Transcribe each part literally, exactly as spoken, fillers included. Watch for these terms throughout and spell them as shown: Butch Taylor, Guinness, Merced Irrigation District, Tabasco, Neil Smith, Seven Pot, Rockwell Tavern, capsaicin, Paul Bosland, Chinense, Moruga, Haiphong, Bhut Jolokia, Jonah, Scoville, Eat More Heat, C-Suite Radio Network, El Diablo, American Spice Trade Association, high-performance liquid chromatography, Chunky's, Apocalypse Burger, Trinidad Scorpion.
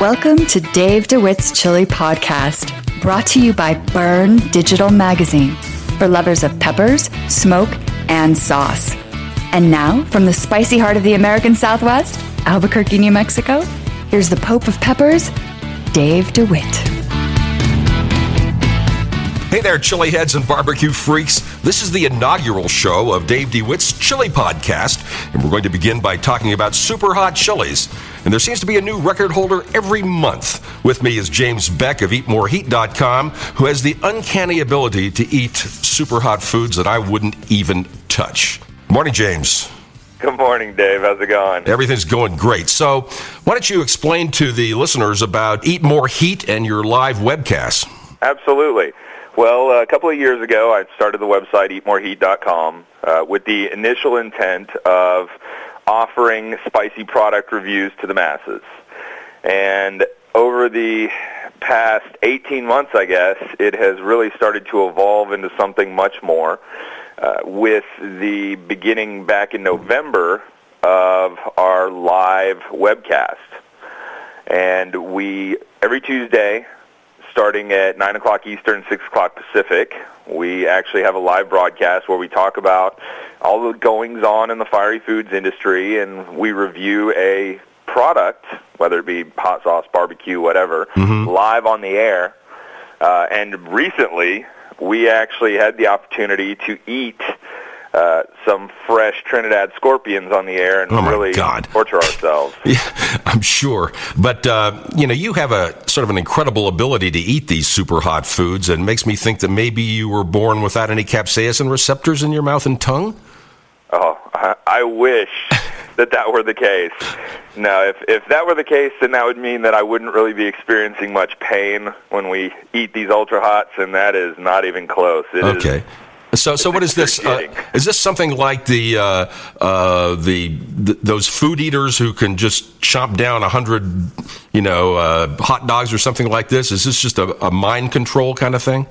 Welcome to Dave DeWitt's Chili Podcast, brought to you by Burn Digital Magazine, for lovers of peppers, smoke, and sauce. And now, from the spicy heart of the American Southwest, Albuquerque, New Mexico, here's the Pope of Peppers, Dave DeWitt. Hey there, chili heads and barbecue freaks. This is the inaugural show of Dave DeWitt's Chili Podcast, and we're going to begin by talking about super hot chilies. And there seems to be a new record holder every month. With me is James Beck of eat more heat dot com, who has the uncanny ability to eat super hot foods that I wouldn't even touch. Morning, James. Good morning, Dave. How's it going? Everything's going great. So why don't you explain to the listeners about Eat More Heat and your live webcast? Absolutely. Well, a couple of years ago, I started the website eat more heat dot com uh, with the initial intent of offering spicy product reviews to the masses. And over the past eighteen months, I guess, it has really started to evolve into something much more, uh, with the beginning back in November of our live webcast. And we, every Tuesday, starting at nine o'clock Eastern, six o'clock Pacific, we actually have a live broadcast where we talk about all the goings-on in the fiery foods industry, and we review a product, whether it be hot sauce, barbecue, whatever, mm-hmm. live on the air. Uh, and recently, we actually had the opportunity to eat Uh, some fresh Trinidad Scorpions on the air and oh really God. torture ourselves. Yeah, I'm sure. But, uh, you know, you have a sort of an incredible ability to eat these super hot foods, and makes me think that maybe you were born without any capsaicin receptors in your mouth and tongue? Oh, I, I wish that that were the case. No, if, if that were the case, then that would mean that I wouldn't really be experiencing much pain when we eat these ultra hots, and that is not even close. It okay. Is, So, so what is this? Uh, is this something like the uh, uh, the th- those food eaters who can just chomp down a hundred, you know, uh, hot dogs or something like this? Is this just a, a mind control kind of thing?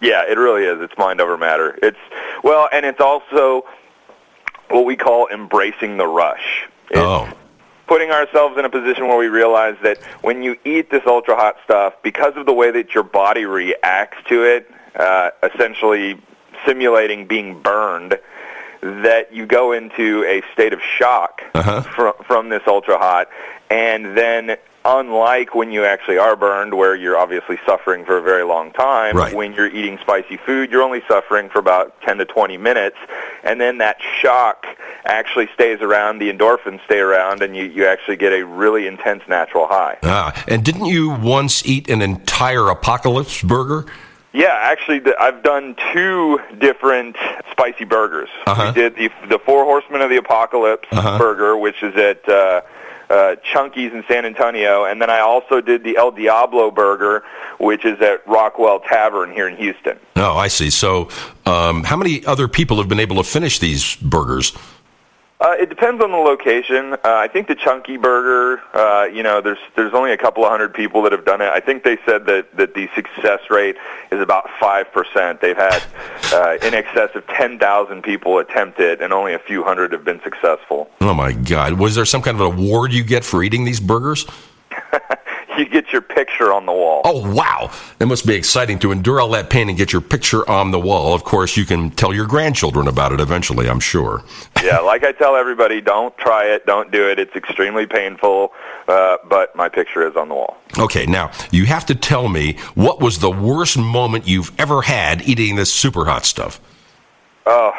Yeah, it really is. It's mind over matter. It's well, and it's also what we call embracing the rush. It's oh. putting ourselves in a position where we realize that when you eat this ultra hot stuff, because of the way that your body reacts to it, uh, essentially simulating being burned, that you go into a state of shock uh-huh. fr- from this ultra hot, and then unlike when you actually are burned, where you're obviously suffering for a very long time, right. when you're eating spicy food, you're only suffering for about ten to twenty minutes, and then that shock actually stays around, the endorphins stay around, and you, you actually get a really intense natural high. Ah, and didn't you once eat an entire apocalypse burger? Yeah, actually, the, I've done two different spicy burgers. Uh-huh. We did the, the Four Horsemen of the Apocalypse uh-huh. burger, which is at uh, uh, Chunky's in San Antonio, and then I also did the El Diablo burger, which is at Rockwell Tavern here in Houston. Oh, I see. So um, how many other people have been able to finish these burgers? Uh, it depends on the location. Uh, I think the Chunky Burger, uh, you know, there's there's only a couple of hundred people that have done it. I think they said that, that the success rate is about five percent. They've had uh, in excess of ten thousand people attempt it, and only a few hundred have been successful. Oh, my God. Was there some kind of an award you get for eating these burgers? you get your picture on the wall. Oh, wow. That must be exciting to endure all that pain and get your picture on the wall. Of course, you can tell your grandchildren about it eventually, I'm sure. Yeah, like I tell everybody, don't try it, don't do it. It's extremely painful, uh, but my picture is on the wall. Okay, now, you have to tell me, what was the worst moment you've ever had eating this super hot stuff? Oh,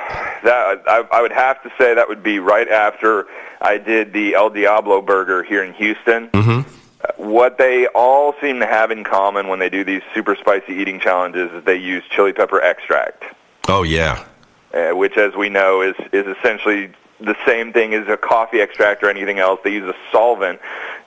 that I, I would have to say that would be right after I did the El Diablo burger here in Houston. Mm-hmm. What they all seem to have in common when they do these super spicy eating challenges is they use chili pepper extract. Oh, yeah. Uh, which, as we know, is, is essentially the same thing as a coffee extract or anything else. They use a solvent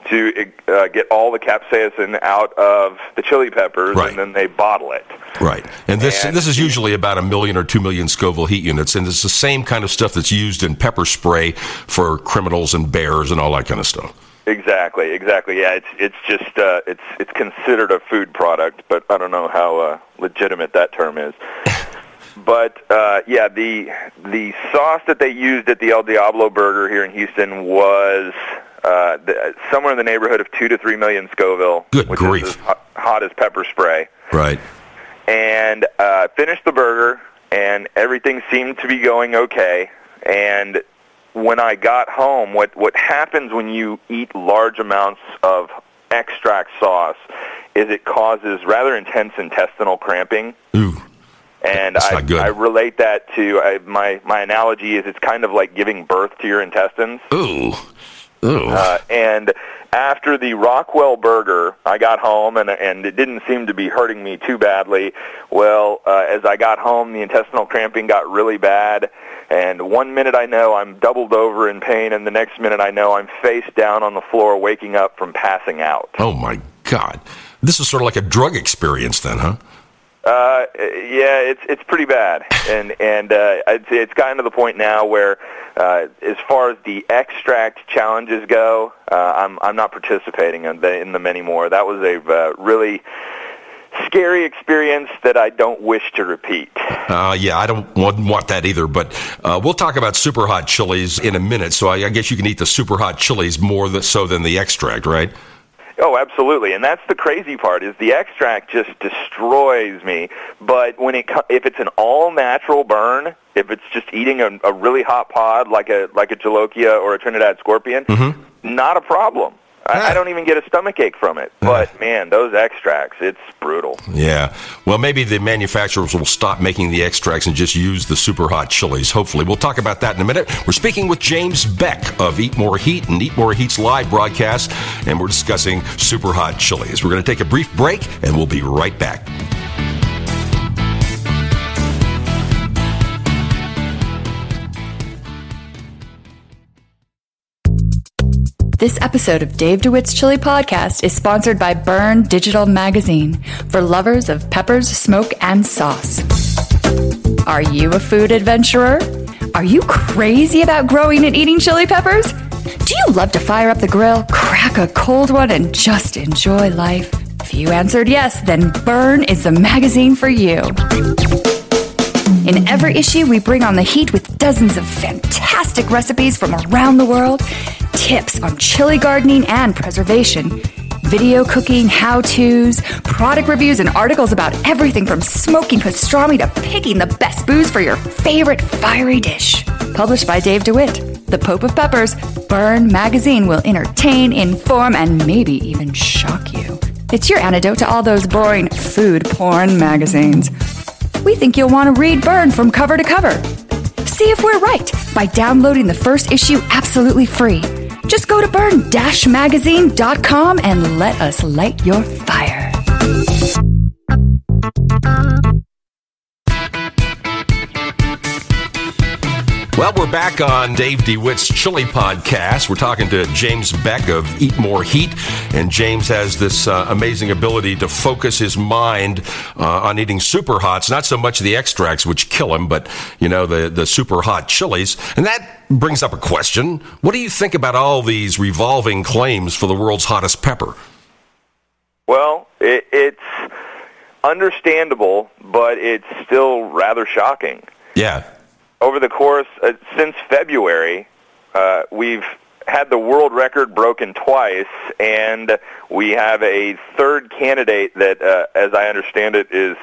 to uh, get all the capsaicin out of the chili peppers, right. And then they bottle it. Right. And this and, this is usually about a million or two million Scoville heat units, and it's the same kind of stuff that's used in pepper spray for criminals and bears and all that kind of stuff. Exactly, exactly. Yeah, it's it's just uh, it's it's considered a food product, but I don't know how uh, legitimate that term is. But uh, yeah, the the sauce that they used at the El Diablo burger here in Houston was uh, the, somewhere in the neighborhood of two to three million Scoville. Good which grief! Is as hot, hot as pepper spray. Right. And uh, finished the burger, and everything seemed to be going okay, and. When I got home, what, what happens when you eat large amounts of extract sauce is it causes rather intense intestinal cramping. Ooh, and that's I, not good. I relate that to I, my my analogy is it's kind of like giving birth to your intestines. Ooh, ooh. Uh, and after the Rockwell burger, I got home and and it didn't seem to be hurting me too badly. Well, uh, as I got home, the intestinal cramping got really bad. And one minute I know I'm doubled over in pain, and the next minute I know I'm face down on the floor waking up from passing out. Oh, my God. This is sort of like a drug experience then, huh? Uh, yeah, it's it's pretty bad. And and uh, I'd say it's gotten to the point now where uh, as far as the extract challenges go, uh, I'm, I'm not participating in, the, in them anymore. That was a uh, really... scary experience that I don't wish to repeat. Uh, yeah, I don't want, want that either, but uh, we'll talk about super hot chilies in a minute, so I, I guess you can eat the super hot chilies more than, so than the extract, right? Oh, absolutely, and that's the crazy part, is the extract just destroys me, but when it if it's an all-natural burn, if it's just eating a, a really hot pod like a like a Jolokia or a Trinidad Scorpion, mm-hmm. Not a problem. I don't even get a stomachache from it. But, man, those extracts, it's brutal. Yeah. Well, maybe the manufacturers will stop making the extracts and just use the super hot chilies, hopefully. We'll talk about that in a minute. We're speaking with James Beck of Eat More Heat and Eat More Heat's live broadcast, and we're discussing super hot chilies. We're going to take a brief break, and we'll be right back. This episode of Dave DeWitt's Chili Podcast is sponsored by Burn Digital Magazine for lovers of peppers, smoke, and sauce. Are you a food adventurer? Are you crazy about growing and eating chili peppers? Do you love to fire up the grill, crack a cold one, and just enjoy life? If you answered yes, then Burn is the magazine for you. In every issue, we bring on the heat with dozens of fantastic recipes from around the world, tips on chili gardening and preservation, video cooking how-tos, product reviews, and articles about everything from smoking pastrami to picking the best booze for your favorite fiery dish. Published by Dave DeWitt, the Pope of Peppers, Burn Magazine will entertain, inform, and maybe even shock you. It's your antidote to all those boring food porn magazines. We think you'll want to read Burn from cover to cover. See if we're right by downloading the first issue absolutely free. Just go to burn dash magazine dot com and let us light your fire. Well, we're back on Dave DeWitt's Chili Podcast. We're talking to James Beck of Eat More Heat, and James has this uh, amazing ability to focus his mind uh, on eating super hots, not so much the extracts, which kill him, but, you know, the, the super hot chilies. And that brings up a question. What do you think about all these revolving claims for the world's hottest pepper? Well, it, it's understandable, but it's still rather shocking. Yeah. Over the course, uh, since February, uh, we've had the world record broken twice, and we have a third candidate that, uh, as I understand it, is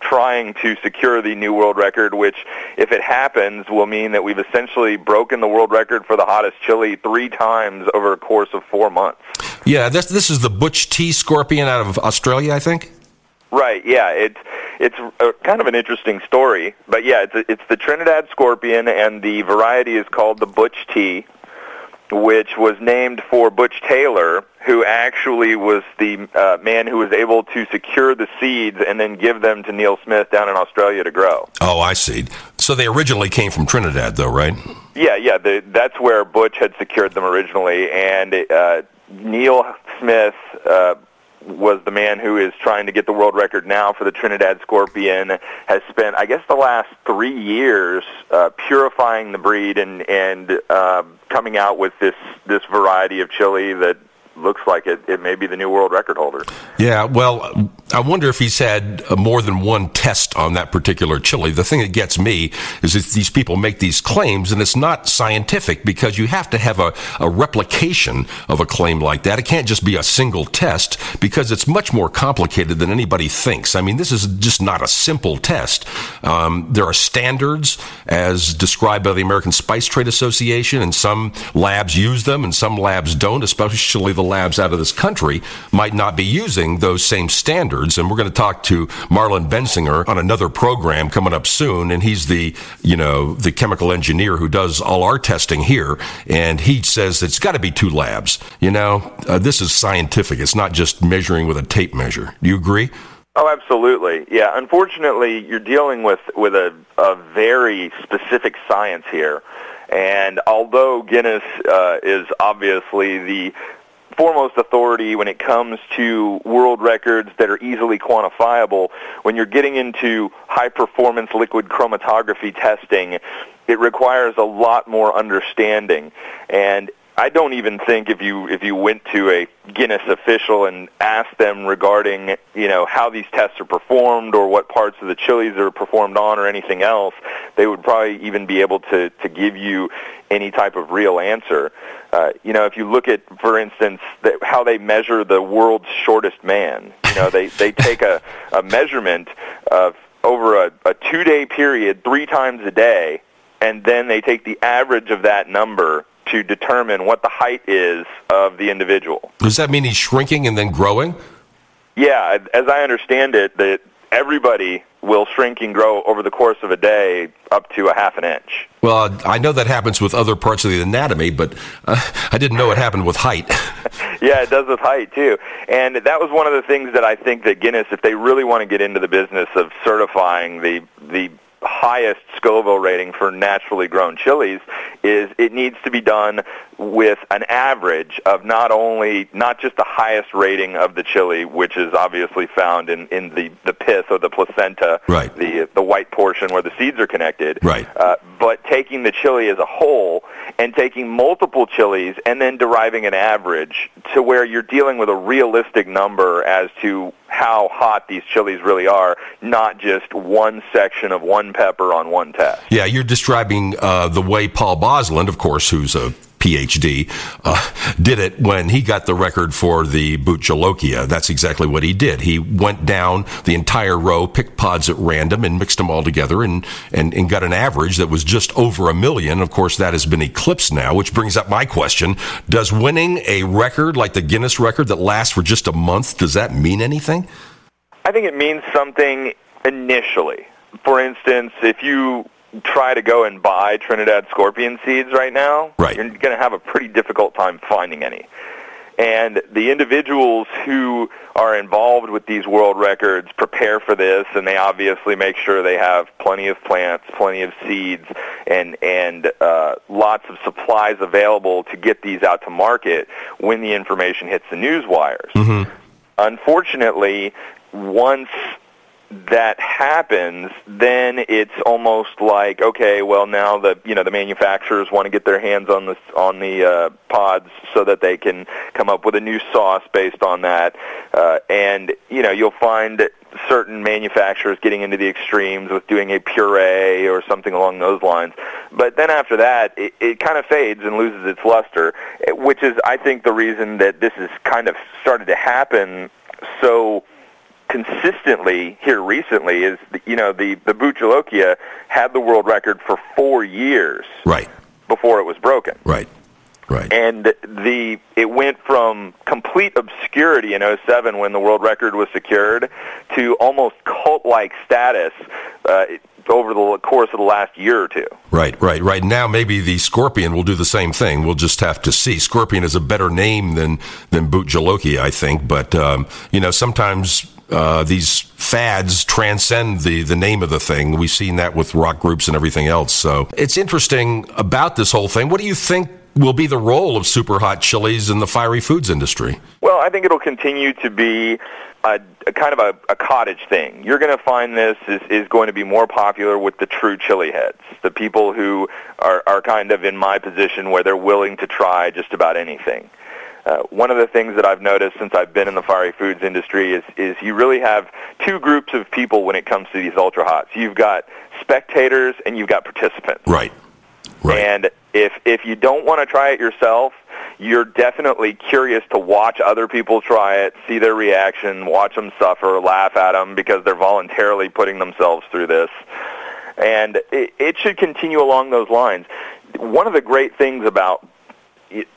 trying to secure the new world record, which, if it happens, will mean that we've essentially broken the world record for the hottest chili three times over a course of four months. Yeah, this this is the Butch T. Scorpion out of Australia, I think? Right, yeah, it's it's a, kind of an interesting story, but yeah, it's a, it's the Trinidad Scorpion, and the variety is called the Butch T., which was named for Butch Taylor, who actually was the uh, man who was able to secure the seeds and then give them to Neil Smith down in Australia to grow. Oh, I see. So they originally came from Trinidad, though, right? Yeah, yeah. The, that's where Butch had secured them originally, and uh, Neil Smith uh, was the man who is trying to get the world record now for the Trinidad Scorpion, has spent, I guess, the last three years uh, purifying the breed and, and uh, coming out with this, this variety of chili that looks like it, it may be the new world record holder. Yeah, well, I wonder if he's had more than one test on that particular chili. The thing that gets me is that these people make these claims, and it's not scientific, because you have to have a, a replication of a claim like that. It can't just be a single test, because it's much more complicated than anybody thinks. I mean, this is just not a simple test. Um, there are standards, as described by the American Spice Trade Association, and some labs use them, and some labs don't, especially the labs out of this country might not be using those same standards. And we're going to talk to Marlon Bensinger on another program coming up soon, and he's the, you know, the chemical engineer who does all our testing here, and he says it's got to be two labs. You know, uh, this is scientific. It's not just measuring with a tape measure. Do you agree? Oh, absolutely. Yeah, unfortunately, you're dealing with, with a, a very specific science here, and although Guinness uh, is obviously the foremost authority when it comes to world records that are easily quantifiable, when you're getting into high-performance liquid chromatography testing, it requires a lot more understanding. And I don't even think if you if you went to a Guinness official and asked them regarding, you know, how these tests are performed or what parts of the chilies are performed on or anything else, they would probably even be able to, to give you any type of real answer. Uh, you know, if you look at, for instance, the, how they measure the world's shortest man, you know, they, they take a, a measurement of over a, a two-day period three times a day, and then they take the average of that number to determine what the height is of the individual. Does that mean he's shrinking and then growing? Yeah, as I understand it, that everybody will shrink and grow over the course of a day up to a half an inch. Well, I know that happens with other parts of the anatomy, but uh, I didn't know it happened with height. Yeah, it does with height, too. And that was one of the things that I think that Guinness, if they really want to get into the business of certifying the the highest Scoville rating for naturally grown chilies, is it needs to be done with an average of not only, not just the highest rating of the chili, which is obviously found in, in the, the pith or the placenta, right, the the white portion where the seeds are connected, right, uh, but taking the chili as a whole and taking multiple chilies and then deriving an average to where you're dealing with a realistic number as to how hot these chilies really are, not just one section of one pepper on one test. Yeah, you're describing uh, the way Paul Bosland, of course, who's a P H D, uh, did it when he got the record for the Bhut Jolokia. That's exactly what he did. He went down the entire row, picked pods at random, and mixed them all together and, and, and got an average that was just over a million. Of course, that has been eclipsed now, which brings up my question. Does winning a record like the Guinness record that lasts for just a month, does that mean anything? I think it means something initially. For instance, if you try to go and buy Trinidad Scorpion seeds right now, right, you're going to have a pretty difficult time finding any. And the individuals who are involved with these world records prepare for this, and they obviously make sure they have plenty of plants, plenty of seeds, and and uh, lots of supplies available to get these out to market when the information hits the news wires. Mm-hmm. Unfortunately, once that happens, then it's almost like, okay, well, now the you know the manufacturers want to get their hands on the on the uh, pods so that they can come up with a new sauce based on that, uh, and you know you'll find certain manufacturers getting into the extremes with doing a puree or something along those lines. But then after that, it, it kind of fades and loses its luster, which is, I think, the reason that this has kind of started to happen so consistently here recently is, you know, the, the Bhut Jolokia had the world record for four years right. before it was broken. Right, right. And the it went from complete obscurity in oh seven when the world record was secured to almost cult-like status uh, over the course of the last year or two. Right, right, right. Now maybe the Scorpion will do the same thing. We'll just have to see. Scorpion is a better name than, than Bhut Jolokia, I think. But, um, you know, sometimes... Uh, these fads transcend the, the name of the thing. We've seen that with rock groups and everything else. So it's interesting about this whole thing. What do you think will be the role of super hot chilies in the fiery foods industry? Well, I think it'll continue to be a, a kind of a, a cottage thing. You're going to find this is, is going to be more popular with the true chili heads, the people who are, are kind of in my position where they're willing to try just about anything. Uh, one of the things that I've noticed since I've been in the fiery foods industry is, is you really have two groups of people when it comes to these ultra-hots. You've got spectators and you've got participants. Right. Right. And if if you don't want to try it yourself, you're definitely curious to watch other people try it, see their reaction, watch them suffer, laugh at them because they're voluntarily putting themselves through this. And it, it should continue along those lines. One of the great things about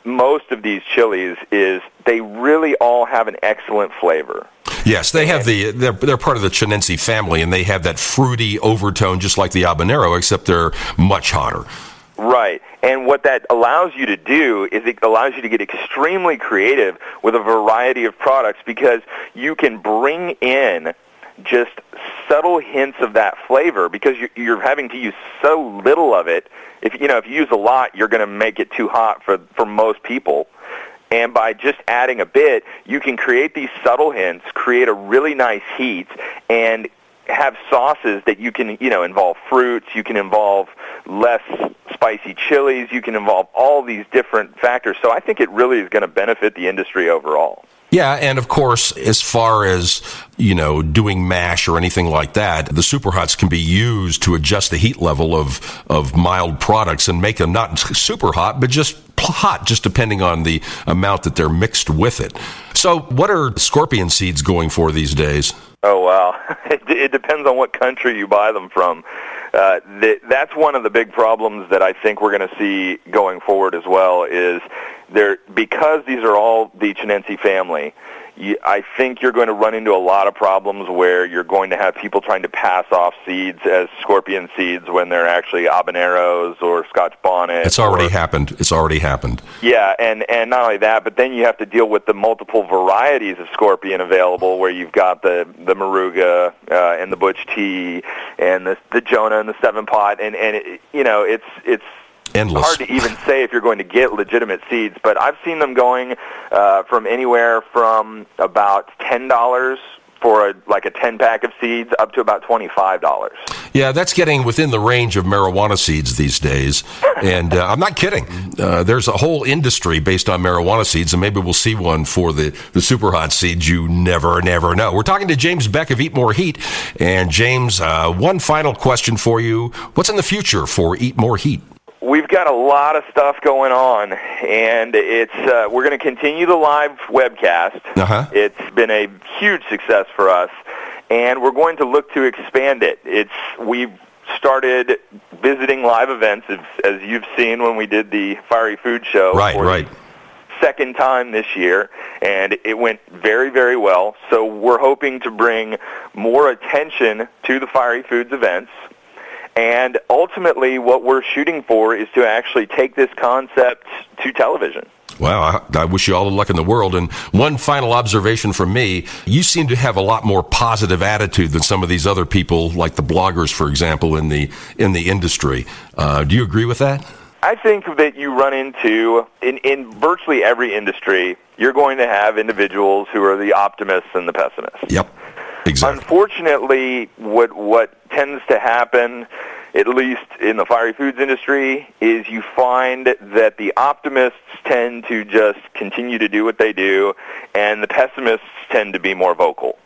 most of these chilies is they really all have an excellent flavor. Yes, they have the they're, they're part of the Chinense family, and they have that fruity overtone just like the habanero, except they're much hotter. Right, and what that allows you to do is it allows you to get extremely creative with a variety of products because you can bring in just subtle hints of that flavor because you're, you're having to use so little of it. If you know, if you use a lot, you're going to make it too hot for for most people. And by just adding a bit, you can create these subtle hints, create a really nice heat, and have sauces that you can, you know, involve fruits, you can involve less spicy chilies, you can involve all these different factors. So I think it really is going to benefit the industry overall. Yeah, and of course, as far as, you know, doing mash or anything like that, the super hots can be used to adjust the heat level of, of mild products and make them not super hot, but just hot, just depending on the amount that they're mixed with it. So what are scorpion seeds going for these days? Oh, wow. It, it depends on what country you buy them from. Uh, th- that's one of the big problems that I think we're going to see going forward as well is there because these are all the Chinense family, you, I think you're going to run into a lot of problems where you're going to have people trying to pass off seeds as scorpion seeds when they're actually habaneros or Scotch bonnets. It's already or, happened. It's already happened. Yeah, and, and not only that, but then you have to deal with the multiple varieties of scorpion available where you've got the, the Moruga uh, and the Butch T and the, the Jonah and the Seven Pot, and, and it, you know, it's it's... Endless. Hard to even say if you're going to get legitimate seeds, but I've seen them going uh, from anywhere from about ten dollars for a, like a ten pack of seeds up to about twenty-five dollars. Yeah, that's getting within the range of marijuana seeds these days. And uh, I'm not kidding. Uh, there's a whole industry based on marijuana seeds, and maybe we'll see one for the, the super hot seeds. You never, never know. We're talking to James Beck of Eat More Heat. And James, uh, one final question for you. What's in the future for Eat More Heat? We've got a lot of stuff going on, and it's uh, we're going to continue the live webcast. Uh-huh. It's been a huge success for us, and we're going to look to expand it. It's we've started visiting live events, as, as you've seen when we did the Fiery Food Show. Right, right. Second time this year, and it went very, very well. So we're hoping to bring more attention to the Fiery Foods events. And ultimately, what we're shooting for is to actually take this concept to television. Wow, I, I wish you all the luck in the world. And one final observation from me, you seem to have a lot more positive attitude than some of these other people, like the bloggers, for example, in the in the industry. Uh, do you agree with that? I think that you run into, in, in virtually every industry, you're going to have individuals who are the optimists and the pessimists. Yep. Exactly. Unfortunately, what what tends to happen, at least in the fiery foods industry, is you find that the optimists tend to just continue to do what they do, and the pessimists tend to be more vocal.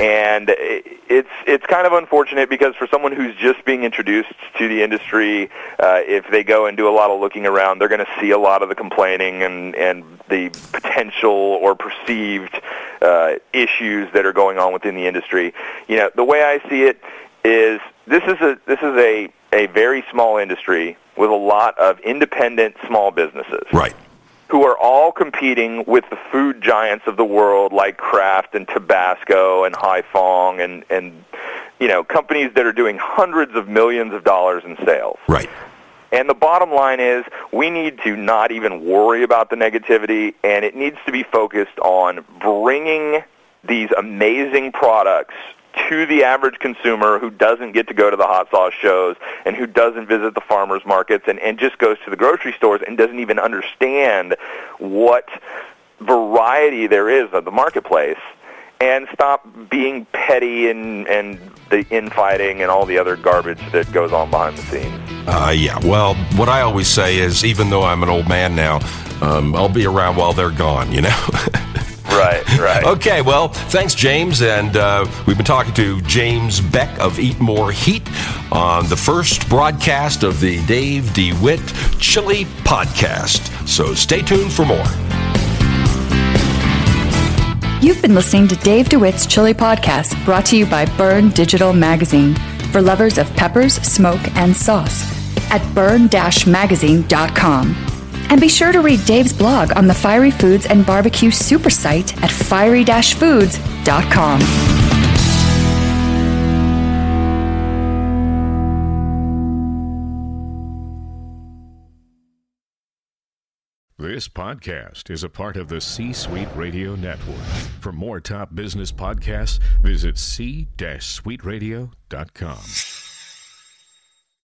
And it's it's kind of unfortunate, because for someone who's just being introduced to the industry, uh, if they go and do a lot of looking around, they're going to see a lot of the complaining and, and the potential or perceived uh, issues that are going on within the industry. You know, the way I see it is this is a this is a, a very small industry with a lot of independent small businesses. Right. Who are all competing with the food giants of the world, like Kraft and Tabasco and Haiphong and, and you know, companies that are doing hundreds of millions of dollars in sales. Right. And the bottom line is we need to not even worry about the negativity, and it needs to be focused on bringing these amazing products to the average consumer who doesn't get to go to the hot sauce shows and who doesn't visit the farmers markets and, and just goes to the grocery stores and doesn't even understand what variety there is of the marketplace, and stop being petty and, and the infighting and all the other garbage that goes on behind the scenes. Uh, yeah, well, what I always say is, even though I'm an old man now, um, I'll be around while they're gone, you know? Right, right. Okay, well, thanks, James. And uh, we've been talking to James Beck of Eat More Heat on the first broadcast of the Dave DeWitt Chili Podcast. So stay tuned for more. You've been listening to Dave DeWitt's Chili Podcast, brought to you by Burn Digital Magazine, for lovers of peppers, smoke, and sauce, at burn dash magazine dot com. And be sure to read Dave's blog on the Fiery Foods and Barbecue Super site at fiery dash foods dot com. This podcast is a part of the C-Suite Radio Network. For more top business podcasts, visit c dash suite radio dot com.